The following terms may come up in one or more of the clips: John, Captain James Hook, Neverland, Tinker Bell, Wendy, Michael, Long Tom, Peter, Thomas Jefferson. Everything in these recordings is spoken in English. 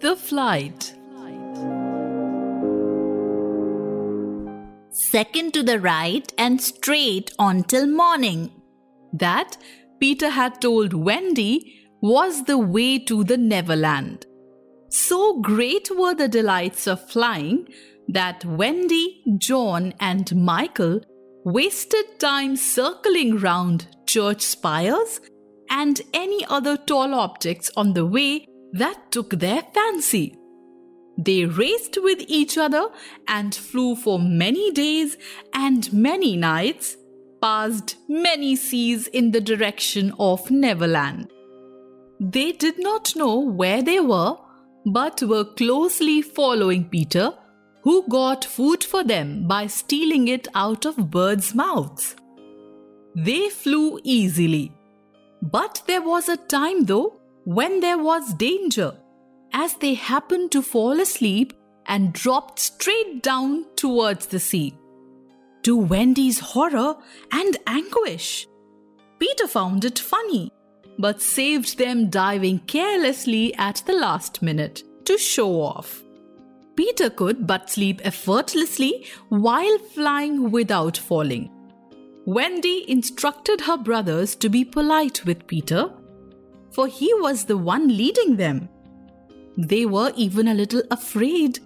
The flight. Second to the right and straight on till morning. That Peter had told Wendy was the way to the Neverland. So great were the delights of flying that Wendy, John and Michael wasted time circling round church spires and any other tall objects on the way that took their fancy. They raced with each other and flew for many days and many nights, passed many seas in the direction of Neverland. They did not know where they were, but were closely following Peter, who got food for them by stealing it out of birds' mouths. They flew easily. But there was a time though when there was danger, as they happened to fall asleep and dropped straight down towards the sea. To Wendy's horror and anguish, Peter found it funny, but saved them diving carelessly at the last minute to show off. Peter could but sleep effortlessly while flying without falling. Wendy instructed her brothers to be polite with Peter, for he was the one leading them. They were even a little afraid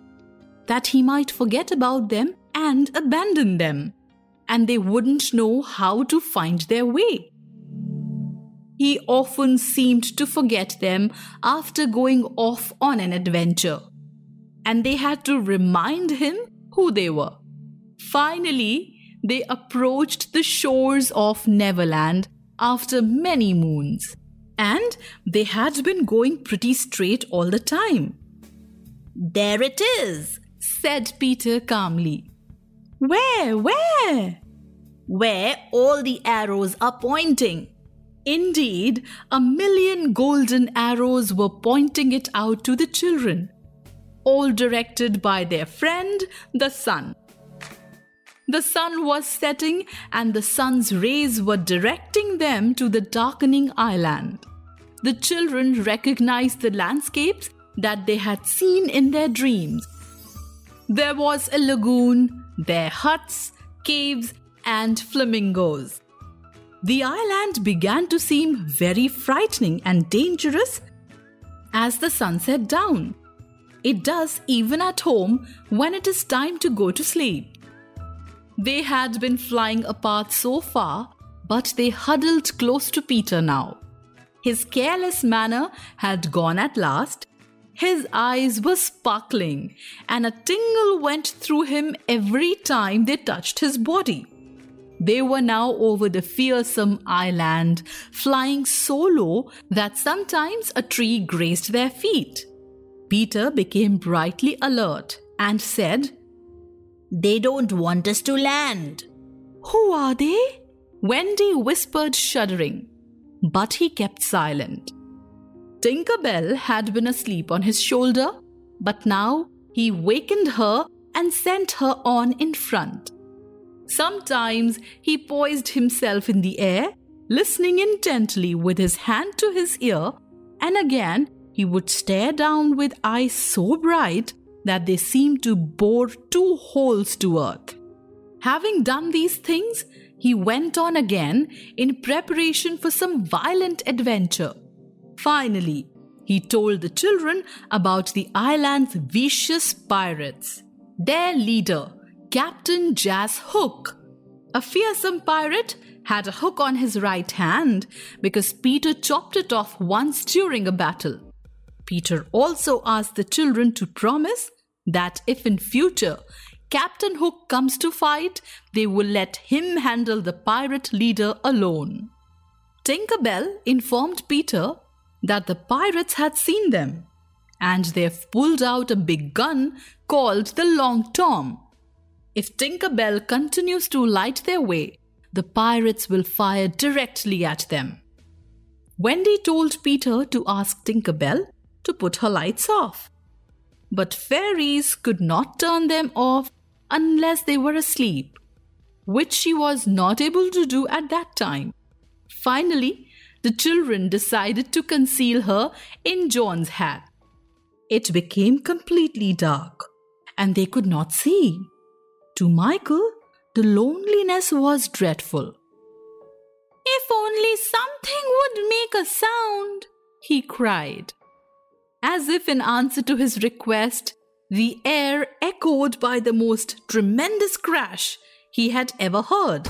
that he might forget about them and abandon them, and they wouldn't know how to find their way. He often seemed to forget them after going off on an adventure, and they had to remind him who they were. Finally, they approached the shores of Neverland after many moons, and they had been going pretty straight all the time. "There it is," said Peter calmly. Where? "Where all the arrows are pointing." Indeed, 1,000,000 golden arrows were pointing it out to the children, all directed by their friend, the sun. The sun was setting and the sun's rays were directing them to the darkening island. The children recognized the landscapes that they had seen in their dreams. There was a lagoon, their huts, caves, and flamingos. The island began to seem very frightening and dangerous as the sun set down. It does even at home when it is time to go to sleep. They had been flying apart so far, but they huddled close to Peter now. His careless manner had gone at last. His eyes were sparkling, and a tingle went through him every time they touched his body. They were now over the fearsome island, flying so low that sometimes a tree grazed their feet. Peter became brightly alert and said, "They don't want us to land." "Who are they?" Wendy whispered, shuddering. But he kept silent. Tinker Bell had been asleep on his shoulder, but now he wakened her and sent her on in front. Sometimes he poised himself in the air, listening intently with his hand to his ear, and again he would stare down with eyes so bright that they seemed to bore 2 holes to earth. Having done these things, he went on again in preparation for some violent adventure. Finally, he told the children about the island's vicious pirates. Their leader, Captain James Hook, a fearsome pirate, had a hook on his right hand because Peter chopped it off once during a battle. Peter also asked the children to promise that if in future Captain Hook comes to fight, they will let him handle the pirate leader alone. Tinker Bell informed Peter that the pirates had seen them and they've pulled out a big gun called the Long Tom. If Tinker Bell continues to light their way, the pirates will fire directly at them. Wendy told Peter to ask Tinker Bell to put her lights off. But fairies could not turn them off unless they were asleep, which she was not able to do at that time. Finally, the children decided to conceal her in John's hat. It became completely dark, and they could not see. To Michael, the loneliness was dreadful. "If only something would make a sound," he cried. As if in answer to his request, the air echoed by the most tremendous crash he had ever heard.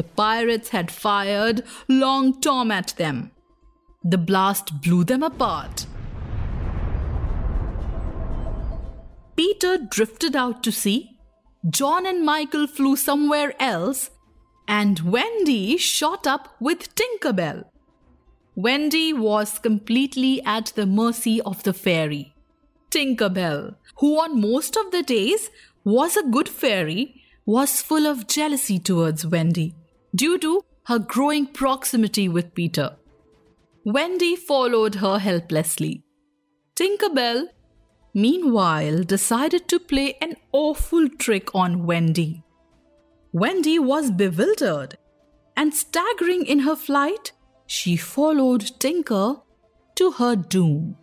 The pirates had fired Long Tom at them. The blast blew them apart. Peter drifted out to sea. John and Michael flew somewhere else, and Wendy shot up with Tinker Bell. Wendy was completely at the mercy of the fairy. Tinker Bell, who on most of the days was a good fairy, was full of jealousy towards Wendy due to her growing proximity with Peter. Wendy followed her helplessly. Tinker Bell, meanwhile, decided to play an awful trick on Wendy. Wendy was bewildered, and staggering in her flight, she followed Tinker to her doom.